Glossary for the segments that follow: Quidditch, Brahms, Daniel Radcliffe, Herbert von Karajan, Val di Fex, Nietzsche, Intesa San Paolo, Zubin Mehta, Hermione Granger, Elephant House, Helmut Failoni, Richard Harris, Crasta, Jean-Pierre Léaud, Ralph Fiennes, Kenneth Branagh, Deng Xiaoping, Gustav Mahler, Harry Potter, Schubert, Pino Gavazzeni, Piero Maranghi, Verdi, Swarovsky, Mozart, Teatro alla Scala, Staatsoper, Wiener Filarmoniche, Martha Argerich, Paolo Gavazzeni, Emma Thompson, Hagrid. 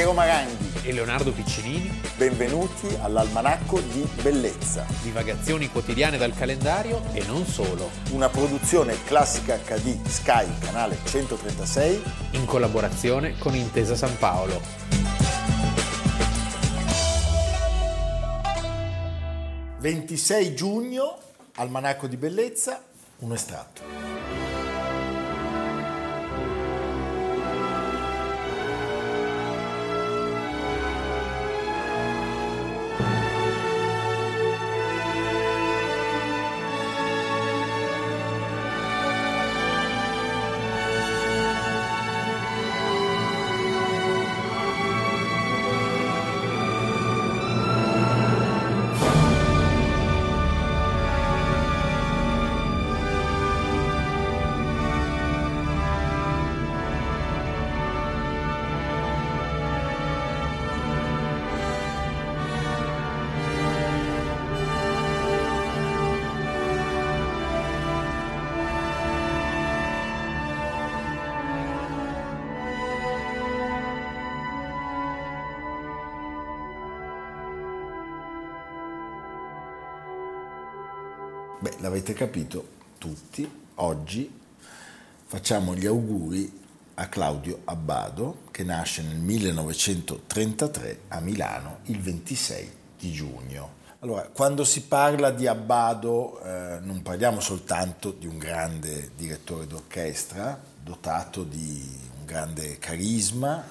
Piero Maranghi e Leonardo Piccinini. Benvenuti all'Almanacco di Bellezza. Divagazioni quotidiane dal calendario e non solo. Una produzione Classica HD Sky, canale 136, in collaborazione con Intesa San Paolo. «26 giugno, Almanacco di Bellezza, un estratto». Beh, l'avete capito tutti, oggi facciamo gli auguri a Claudio Abbado, che nasce nel 1933 a Milano il 26 di giugno. Allora, quando si parla di Abbado non parliamo soltanto di un grande direttore d'orchestra, dotato di un grande carisma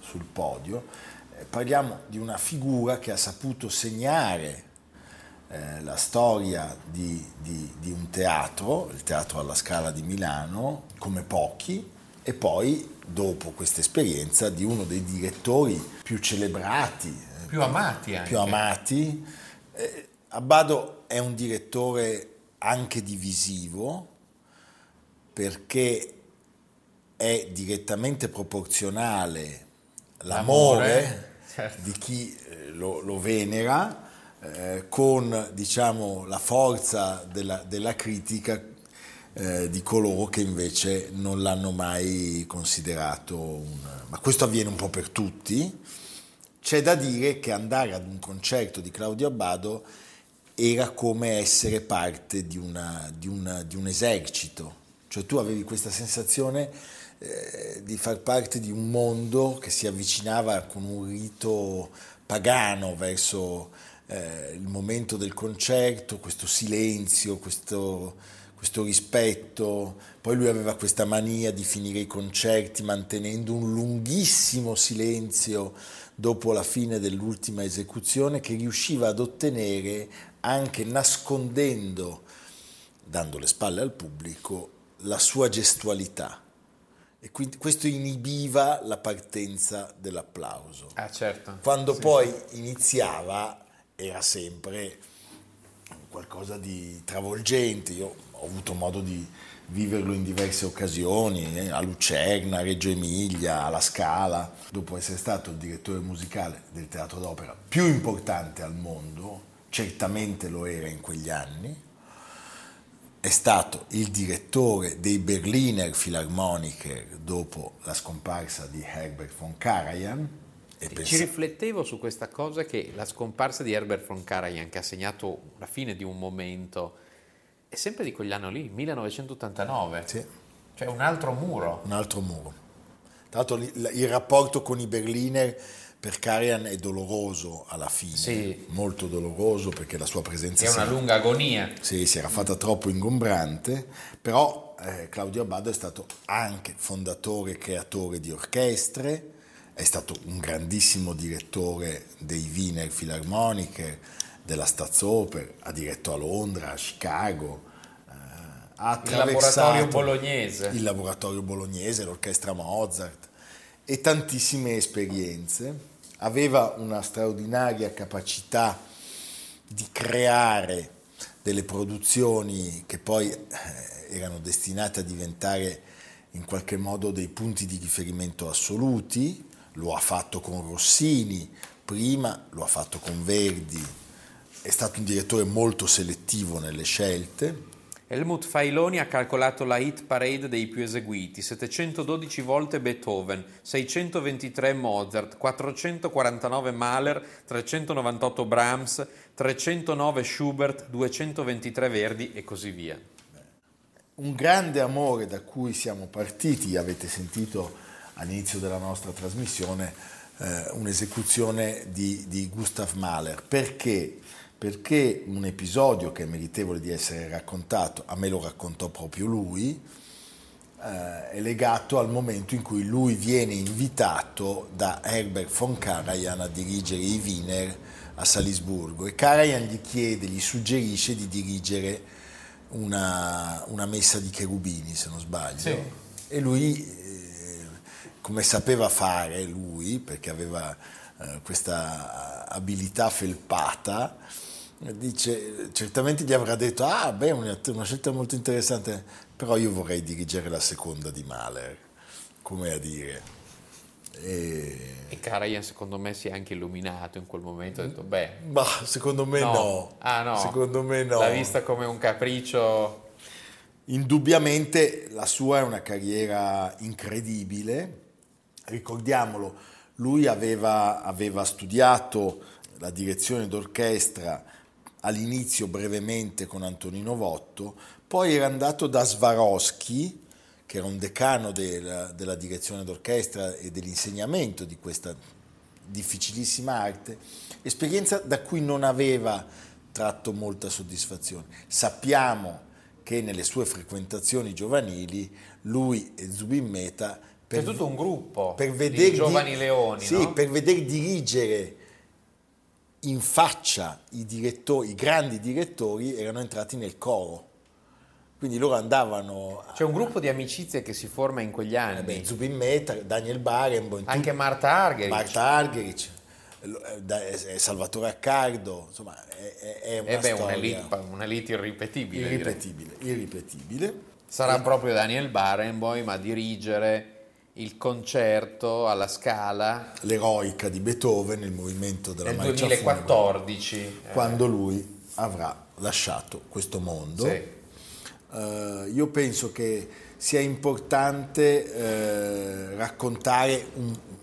sul podio, parliamo di una figura che ha saputo segnare la storia di un teatro, il Teatro alla Scala di Milano, come pochi, e poi dopo questa esperienza di uno dei direttori più celebrati, più amati. Abbado è un direttore anche divisivo, perché è direttamente proporzionale l'amore certo. di chi lo venera, con diciamo la forza della critica di coloro che invece non l'hanno mai considerato ma questo avviene un po' per tutti. C'è da dire che andare ad un concerto di Claudio Abbado era come essere parte di un esercito, cioè tu avevi questa sensazione di far parte di un mondo che si avvicinava con un rito pagano verso il momento del concerto, questo silenzio, questo rispetto. Poi lui aveva questa mania di finire i concerti mantenendo un lunghissimo silenzio dopo la fine dell'ultima esecuzione, che riusciva ad ottenere anche nascondendo, dando le spalle al pubblico, la sua gestualità. E quindi questo inibiva la partenza dell'applauso. Ah, certo. Quando sì, poi sì. iniziava era sempre qualcosa di travolgente. Io ho avuto modo di viverlo in diverse occasioni, a Lucerna, a Reggio Emilia, alla Scala. Dopo essere stato il direttore musicale del teatro d'opera più importante al mondo, certamente lo era in quegli anni, è stato il direttore dei Berliner Philharmoniker dopo la scomparsa di Herbert von Karajan. Ci riflettevo su questa cosa, che la scomparsa di Herbert von Karajan, che ha segnato la fine di un momento, è sempre di quell'anno lì, 1989. Sì. Cioè un altro muro. Tra l'altro il rapporto con i Berliner per Karajan è doloroso alla fine, sì. molto doloroso, perché la sua presenza è una lunga agonia. Sì, si era fatta troppo ingombrante, però Claudio Abbado è stato anche fondatore e creatore di orchestre. È stato un grandissimo direttore dei Wiener Filarmoniche, della Staatsoper, ha diretto a Londra, a Chicago, ha attraversato il Laboratorio Bolognese, l'Orchestra Mozart e tantissime esperienze. Aveva una straordinaria capacità di creare delle produzioni che poi erano destinate a diventare in qualche modo dei punti di riferimento assoluti. Lo ha fatto con Rossini prima, lo ha fatto con Verdi, è stato un direttore molto selettivo nelle scelte. Helmut Failoni ha calcolato la hit parade dei più eseguiti: 712 volte Beethoven, 623 Mozart, 449 Mahler, 398 Brahms, 309 Schubert, 223 Verdi e così via. Un grande amore da cui siamo partiti, avete sentito all'inizio della nostra trasmissione un'esecuzione di Gustav Mahler. Perché? Perché un episodio che è meritevole di essere raccontato, a me lo raccontò proprio lui, è legato al momento in cui lui viene invitato da Herbert von Karajan a dirigere i Wiener a Salisburgo, e Karajan gli suggerisce di dirigere una messa di Cherubini, se non sbaglio, sì. E lui, come sapeva fare lui, perché aveva questa abilità felpata, dice, certamente gli avrà detto: ah, beh, una scelta molto interessante, però io vorrei dirigere la seconda di Mahler, come a dire. E Karajan, secondo me, si è anche illuminato in quel momento, ha detto: beh, bah, secondo me no. Ah, no, secondo me no, l'ha vista come un capriccio. Indubbiamente la sua è una carriera incredibile, ricordiamolo. Lui aveva studiato la direzione d'orchestra all'inizio brevemente con Antonino Votto, poi era andato da Swarovsky, che era un decano della direzione d'orchestra e dell'insegnamento di questa difficilissima arte, esperienza da cui non aveva tratto molta soddisfazione. Sappiamo che nelle sue frequentazioni giovanili lui e Zubin Mehta, c'è tutto un gruppo di giovani leoni, sì, no? Per veder dirigere in faccia i grandi direttori, erano entrati nel coro, quindi loro andavano. C'è un gruppo di amicizie che si forma in quegli anni. Zubin Mehta, Daniel Barenboim, anche Martha Argerich, Salvatore Accardo, insomma è una storia, un'elite irripetibile. Sarà proprio Daniel Barenboim a dirigere il concerto alla Scala, l'eroica di Beethoven, il movimento della marcia funebre, nel 2014, quando lui avrà lasciato questo mondo. Sì. Io penso che sia importante raccontare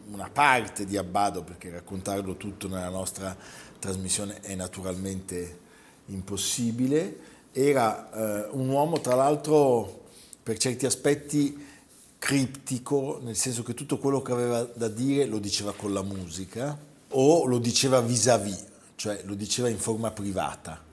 una parte di Abbado, perché raccontarlo tutto nella nostra trasmissione è naturalmente impossibile. Era un uomo, tra l'altro, per certi aspetti criptico, nel senso che tutto quello che aveva da dire lo diceva con la musica o lo diceva vis-à-vis, cioè lo diceva in forma privata.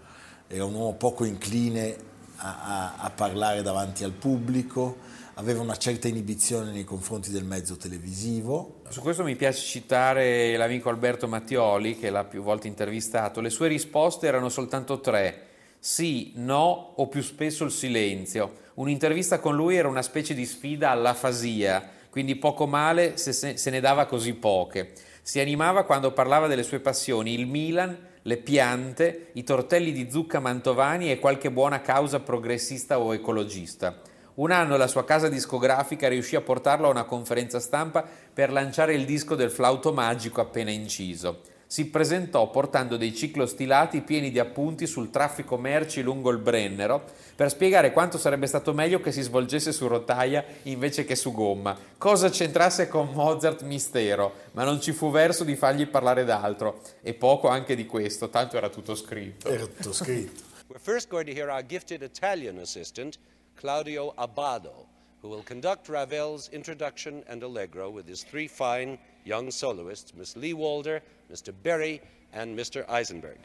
Era un uomo poco incline a parlare davanti al pubblico, aveva una certa inibizione nei confronti del mezzo televisivo. Su questo mi piace citare l'amico Alberto Mattioli, che l'ha più volte intervistato. Le sue risposte erano soltanto tre: sì, no o più spesso il silenzio. Un'intervista con lui era una specie di sfida all'afasia, quindi poco male se ne dava così poche. Si animava quando parlava delle sue passioni: il Milan, le piante, i tortelli di zucca mantovani e qualche buona causa progressista o ecologista. Un anno la sua casa discografica riuscì a portarlo a una conferenza stampa per lanciare il disco del flauto magico appena inciso. Si presentò portando dei ciclostilati pieni di appunti sul traffico merci lungo il Brennero per spiegare quanto sarebbe stato meglio che si svolgesse su rotaia invece che su gomma, cosa c'entrasse con Mozart mistero, ma non ci fu verso di fargli parlare d'altro, e poco anche di questo, tanto era tutto scritto. We're first going to hear our gifted Italian assistant Claudio Abbado, who will conduct Ravel's Introduction and Allegro with his three fine young soloists, Miss Lee Walder, Mr. Berry and Mr. Eisenberg.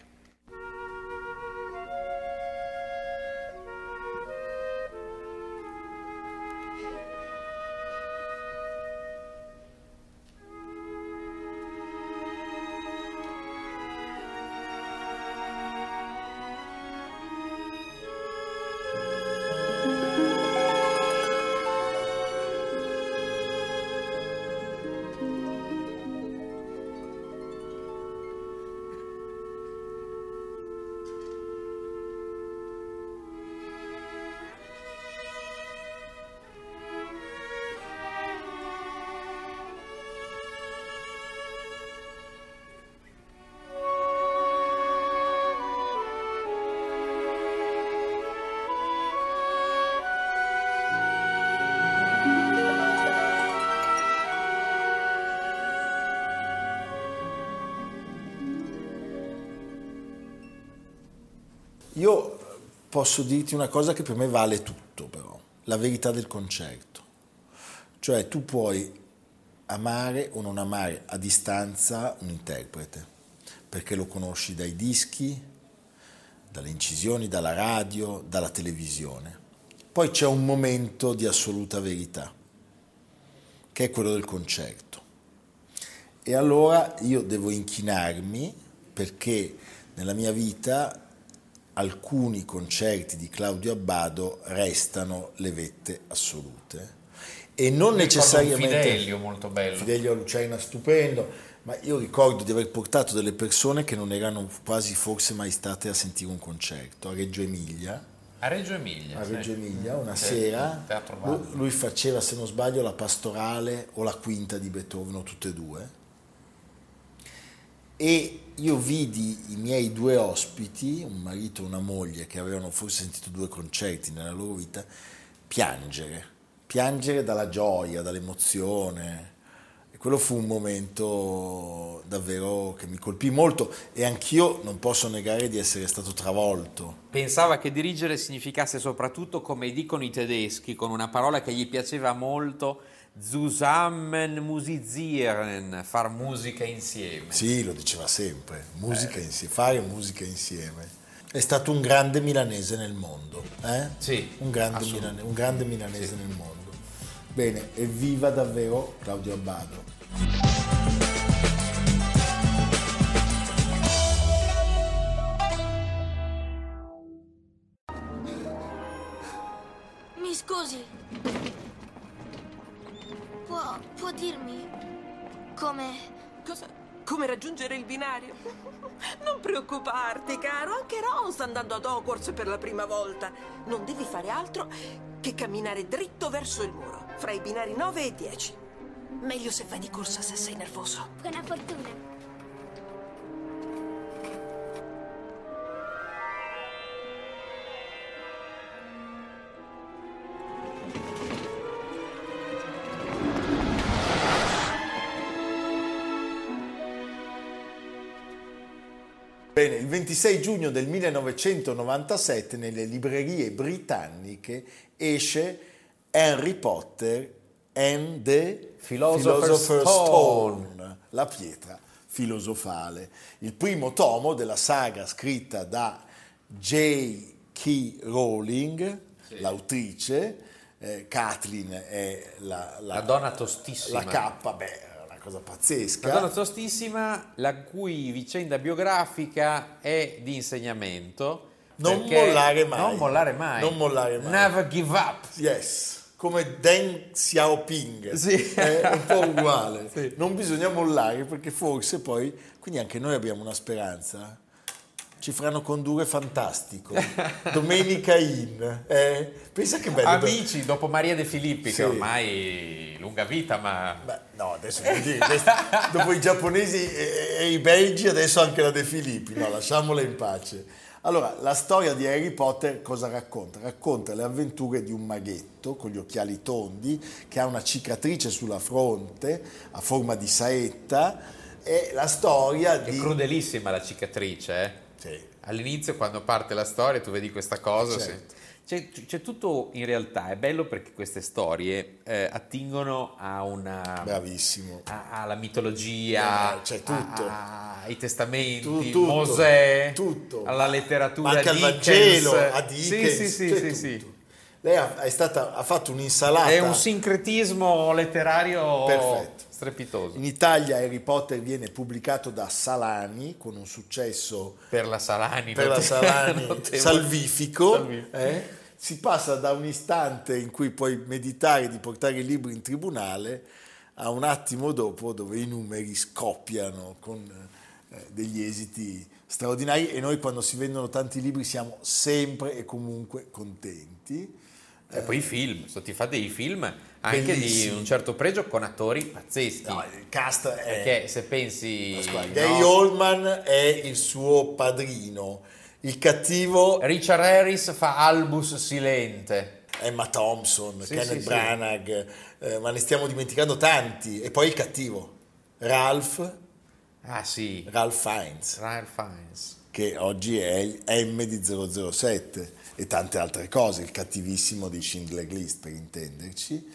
posso dirti una cosa che per me vale tutto, però, la verità del concerto. Cioè tu puoi amare o non amare a distanza un interprete, perché lo conosci dai dischi, dalle incisioni, dalla radio, dalla televisione. Poi c'è un momento di assoluta verità, che è quello del concerto. E allora io devo inchinarmi, perché nella mia vita alcuni concerti di Claudio Abbado restano le vette assolute. E non necessariamente un Fidelio molto bello. Fidelio a Lucena, stupendo, ma io ricordo di aver portato delle persone che non erano quasi forse mai state a sentire un concerto a Reggio Emilia. A Reggio Emilia, una sera lui faceva, se non sbaglio, la pastorale o la quinta di Beethoven, o tutte e due, e io vidi i miei due ospiti, un marito e una moglie, che avevano forse sentito due concerti nella loro vita, piangere dalla gioia, dall'emozione. E quello fu un momento davvero che mi colpì molto, e anch'io non posso negare di essere stato travolto. Pensava che dirigere significasse soprattutto, come dicono i tedeschi, con una parola che gli piaceva molto, zusammen musizieren, far musica insieme. Sì, lo diceva sempre, musica insieme, fare musica insieme. È stato un grande milanese nel mondo, eh? Sì, un grande milanese nel mondo. Bene, evviva davvero Claudio Abbado. Mi scusi, può dirmi come... Cosa? Come raggiungere il binario? Non preoccuparti, caro, anche Ron sta andando ad Hogwarts per la prima volta. Non devi fare altro che camminare dritto verso il muro, fra i binari 9 e 10. Meglio se vai di corsa se sei nervoso. Buona fortuna. Bene, il 26 giugno del 1997 nelle librerie britanniche esce Harry Potter and the Philosopher's Stone, la pietra filosofale, il primo tomo della saga scritta da J.K. Rowling, sì, l'autrice. Kathleen è la donna tostissima, la K, beh, cosa pazzesca. Una donna tostissima, la cui vicenda biografica è di insegnamento. Non mollare mai. Never give up. Yes, come Deng Xiaoping. Sì. È un po' uguale. Sì. Non bisogna mollare, perché forse poi... Quindi anche noi abbiamo una speranza. Ci faranno condurre Fantastico. Domenica in. Pensa che bello. Amici, dopo Maria De Filippi, sì, che ormai lunga vita, ma... Beh, no, adesso dopo i giapponesi e i belgi, adesso anche la De Filippi. No, lasciamola in pace. Allora, la storia di Harry Potter cosa racconta? Racconta le avventure di un maghetto con gli occhiali tondi, che ha una cicatrice sulla fronte a forma di saetta. E la storia di... È crudelissima la cicatrice, eh? Sì. All'inizio, quando parte la storia, tu vedi questa cosa, certo. C'è tutto, in realtà è bello perché queste storie attingono a una... Bravissimo. Alla mitologia, c'è tutto. Ai testamenti, tutto, Mosè, tutto. Alla letteratura, anche al Vangelo, a Dickens. Sì. Lei ha fatto un'insalata. È un sincretismo letterario perfetto, strepitoso. In Italia Harry Potter viene pubblicato da Salani con un successo per la Salani salvifico. Si passa da un istante in cui puoi meditare di portare il libro in tribunale a un attimo dopo dove i numeri scoppiano con degli esiti straordinari, e noi quando si vendono tanti libri siamo sempre e comunque contenti. E poi i film, ti fa dei film anche bellissimi, di un certo pregio, con attori pazzeschi. No, il cast è... Perché se pensi... Gary Oldman è il suo padrino, il cattivo... Richard Harris fa Albus Silente. Emma Thompson, Kenneth Branagh, ma ne stiamo dimenticando tanti. E poi il cattivo, Ralph Fiennes, che oggi è il M di 007. e tante altre cose, il cattivissimo di Schindler's List, per intenderci.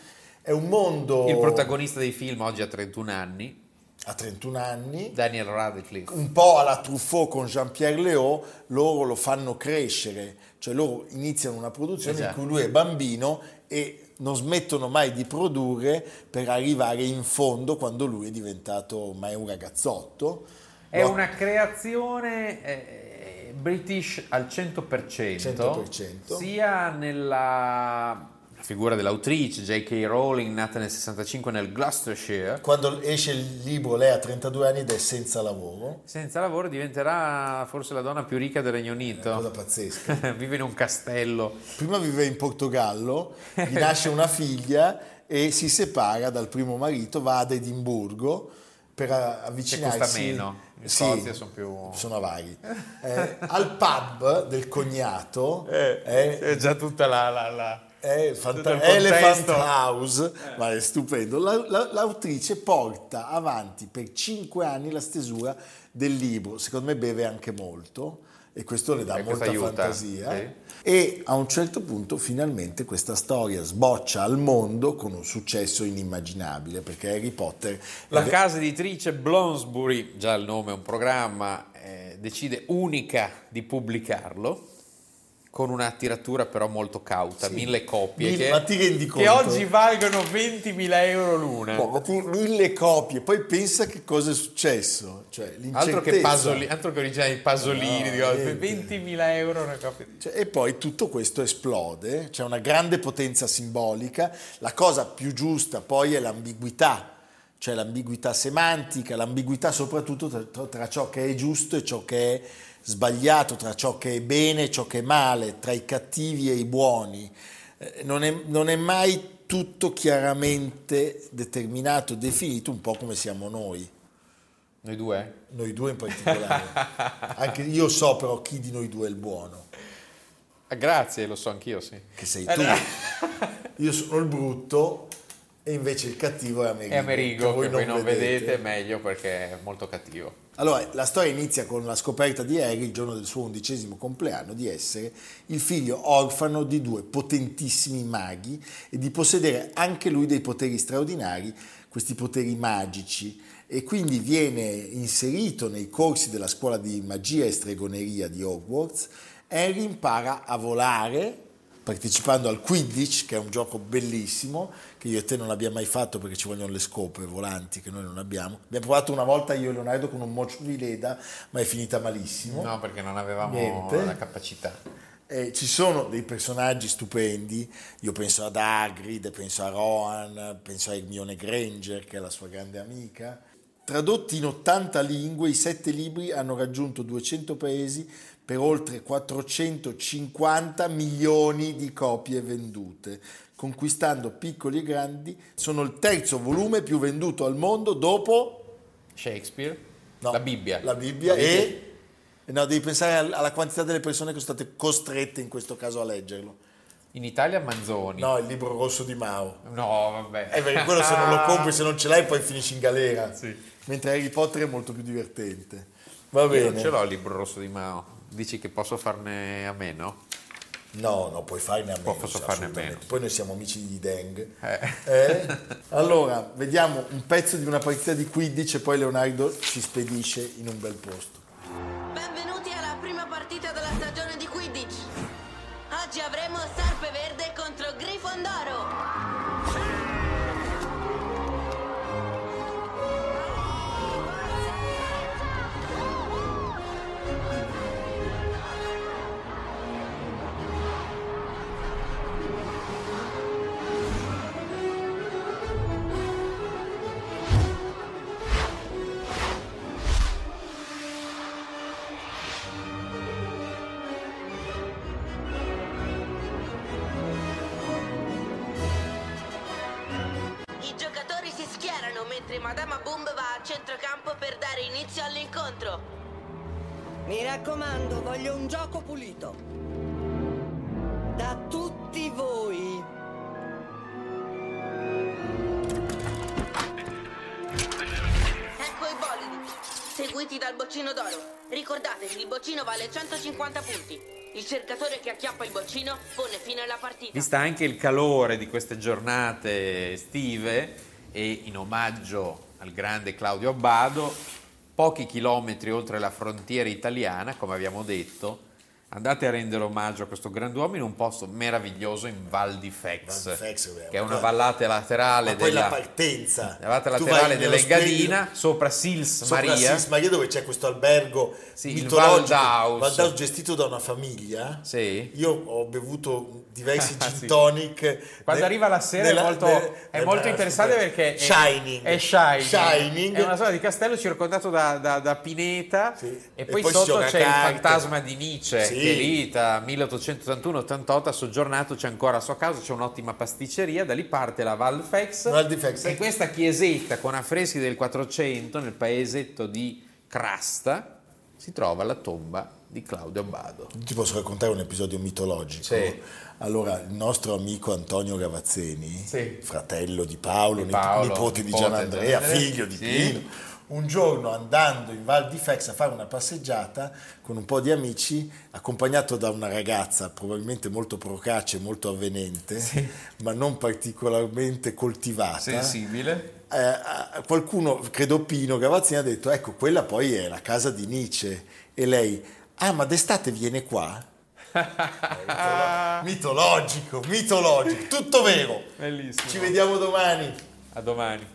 È un mondo... Il protagonista dei film oggi ha 31 anni. A 31 anni, Daniel Radcliffe, un po' alla Truffaut con Jean-Pierre Léaud, loro lo fanno crescere, cioè loro iniziano una produzione, esatto, in cui lui è bambino e non smettono mai di produrre per arrivare in fondo quando lui è diventato ormai un ragazzotto. È una creazione British al 100%, sia nella... figura dell'autrice, J.K. Rowling, nata nel 65 nel Gloucestershire. Quando esce il libro lei ha 32 anni ed è senza lavoro. Senza lavoro, diventerà forse la donna più ricca del Regno Unito. Una cosa pazzesca. Vive in un castello. Prima vive in Portogallo, gli nasce una figlia e si separa dal primo marito, va ad Edimburgo per avvicinarsi. Che costa meno, in Scozia sì, sono più... sono avari. Al pub del cognato. È già tutta la... Elephant House, ma è stupendo. L'autrice porta avanti per 5 anni la stesura del libro. Secondo me beve anche molto e questo le dà molta fantasia. E a un certo punto finalmente questa storia sboccia al mondo con un successo inimmaginabile, perché Harry Potter... La casa editrice Bloomsbury, già il nome è un programma, decide unica di pubblicarlo, con una tiratura però molto cauta, sì, 1000 copie, ma ti rendi conto? Che oggi valgono 20.000 euro l'una. 1000 copie, poi pensa che cosa è successo, cioè l'incertezza. Altro che originali pasolini, no, 20.000 euro una copia. Cioè, e poi tutto questo esplode, c'è una grande potenza simbolica, la cosa più giusta poi è l'ambiguità, cioè l'ambiguità semantica, l'ambiguità soprattutto tra ciò che è giusto e ciò che è sbagliato, tra ciò che è bene e ciò che è male, tra i cattivi e i buoni. Non è mai tutto chiaramente determinato, definito, un po' come siamo noi. Noi due? Noi due in particolare. Anche io so però chi di noi due è il buono. Grazie, lo so anch'io, sì. Che sei tu. Io sono il brutto e invece il cattivo è Amerigo. È Amerigo, che voi non vedete meglio perché è molto cattivo. Allora, la storia inizia con la scoperta di Harry il giorno del suo 11° compleanno di essere il figlio orfano di 2 potentissimi maghi e di possedere anche lui dei poteri straordinari, questi poteri magici, e quindi viene inserito nei corsi della scuola di magia e stregoneria di Hogwarts. Harry impara a volare partecipando al Quidditch, che è un gioco bellissimo, che io e te non abbiamo mai fatto perché ci vogliono le scope volanti che noi non abbiamo. Abbiamo provato una volta io e Leonardo con un mocio di leda, ma è finita malissimo. No, perché non avevamo la capacità. Ci sono dei personaggi stupendi, io penso ad Hagrid, penso a Rohan, penso a Hermione Granger, che è la sua grande amica. Tradotti in 80 lingue, i 7 libri hanno raggiunto 200 paesi per oltre 450 milioni di copie vendute, conquistando piccoli e grandi. Sono il 3° volume più venduto al mondo dopo Shakespeare, no, la Bibbia. E no, devi pensare alla quantità delle persone che sono state costrette in questo caso a leggerlo. In Italia Manzoni. No, il libro rosso di Mao. No, vabbè. Perché quello se non lo compri, se non ce l'hai, poi finisci in galera. Sì. Mentre Harry Potter è molto più divertente. Va bene. Io non ce l'ho il libro rosso di Mao. Dici che posso farne a meno? No, puoi farne a meno. Posso farne a meno. Poi noi siamo amici di Deng. Allora, vediamo un pezzo di una partita di Quidditch e poi Leonardo ci spedisce in un bel posto. Benvenuti alla prima partita della stagione di Quidditch. Oggi avremo Serpe Verde contro Grifondoro. Mentre Madama Boom va a centrocampo per dare inizio all'incontro. Mi raccomando, voglio un gioco pulito. Da tutti voi. Ecco i bolidi, seguiti dal boccino d'oro. Ricordate, il boccino vale 150 punti. Il cercatore che acchiappa il boccino pone fine alla partita. Vista anche il calore di queste giornate estive e in omaggio al grande Claudio Abbado, pochi chilometri oltre la frontiera italiana, come abbiamo detto, andate a rendere omaggio a questo grand'uomo in un posto meraviglioso in Val di Fex, che è una vallata laterale dell'Engadina, sopra Sils Maria. Sopra Sils Maria, dove c'è questo albergo mitologico, il Val d'Aus, gestito da una famiglia. Sì. Io ho bevuto diversi gin tonic. Quando arriva la sera è molto interessante perché è Shining. È una sorta di castello circondato da pineta, sì. e poi sotto c'è il fantasma di Nietzsche. Sì. Che lì da 1881-88 ha soggiornato, c'è ancora a sua casa, c'è un'ottima pasticceria, da lì parte la Val di Fex. E questa chiesetta con affreschi del 400 nel paesetto di Crasta si trova la tomba di Claudio Abbado. Ti posso raccontare un episodio mitologico? Sì. Allora, il nostro amico Antonio Gavazzeni, sì. fratello di Paolo, nipote di Gianandrea, figlio di Pino, un giorno andando in Val di Fex a fare una passeggiata con un po' di amici, accompagnato da una ragazza probabilmente molto procace, molto avvenente, ma non particolarmente coltivata, sensibile, qualcuno, credo Pino Gavazzini, ha detto: ecco, quella poi è la casa di Nietzsche. E lei: ah, ma d'estate viene qua? Mitologico, tutto vero. Bellissimo. Ci vediamo domani. A domani.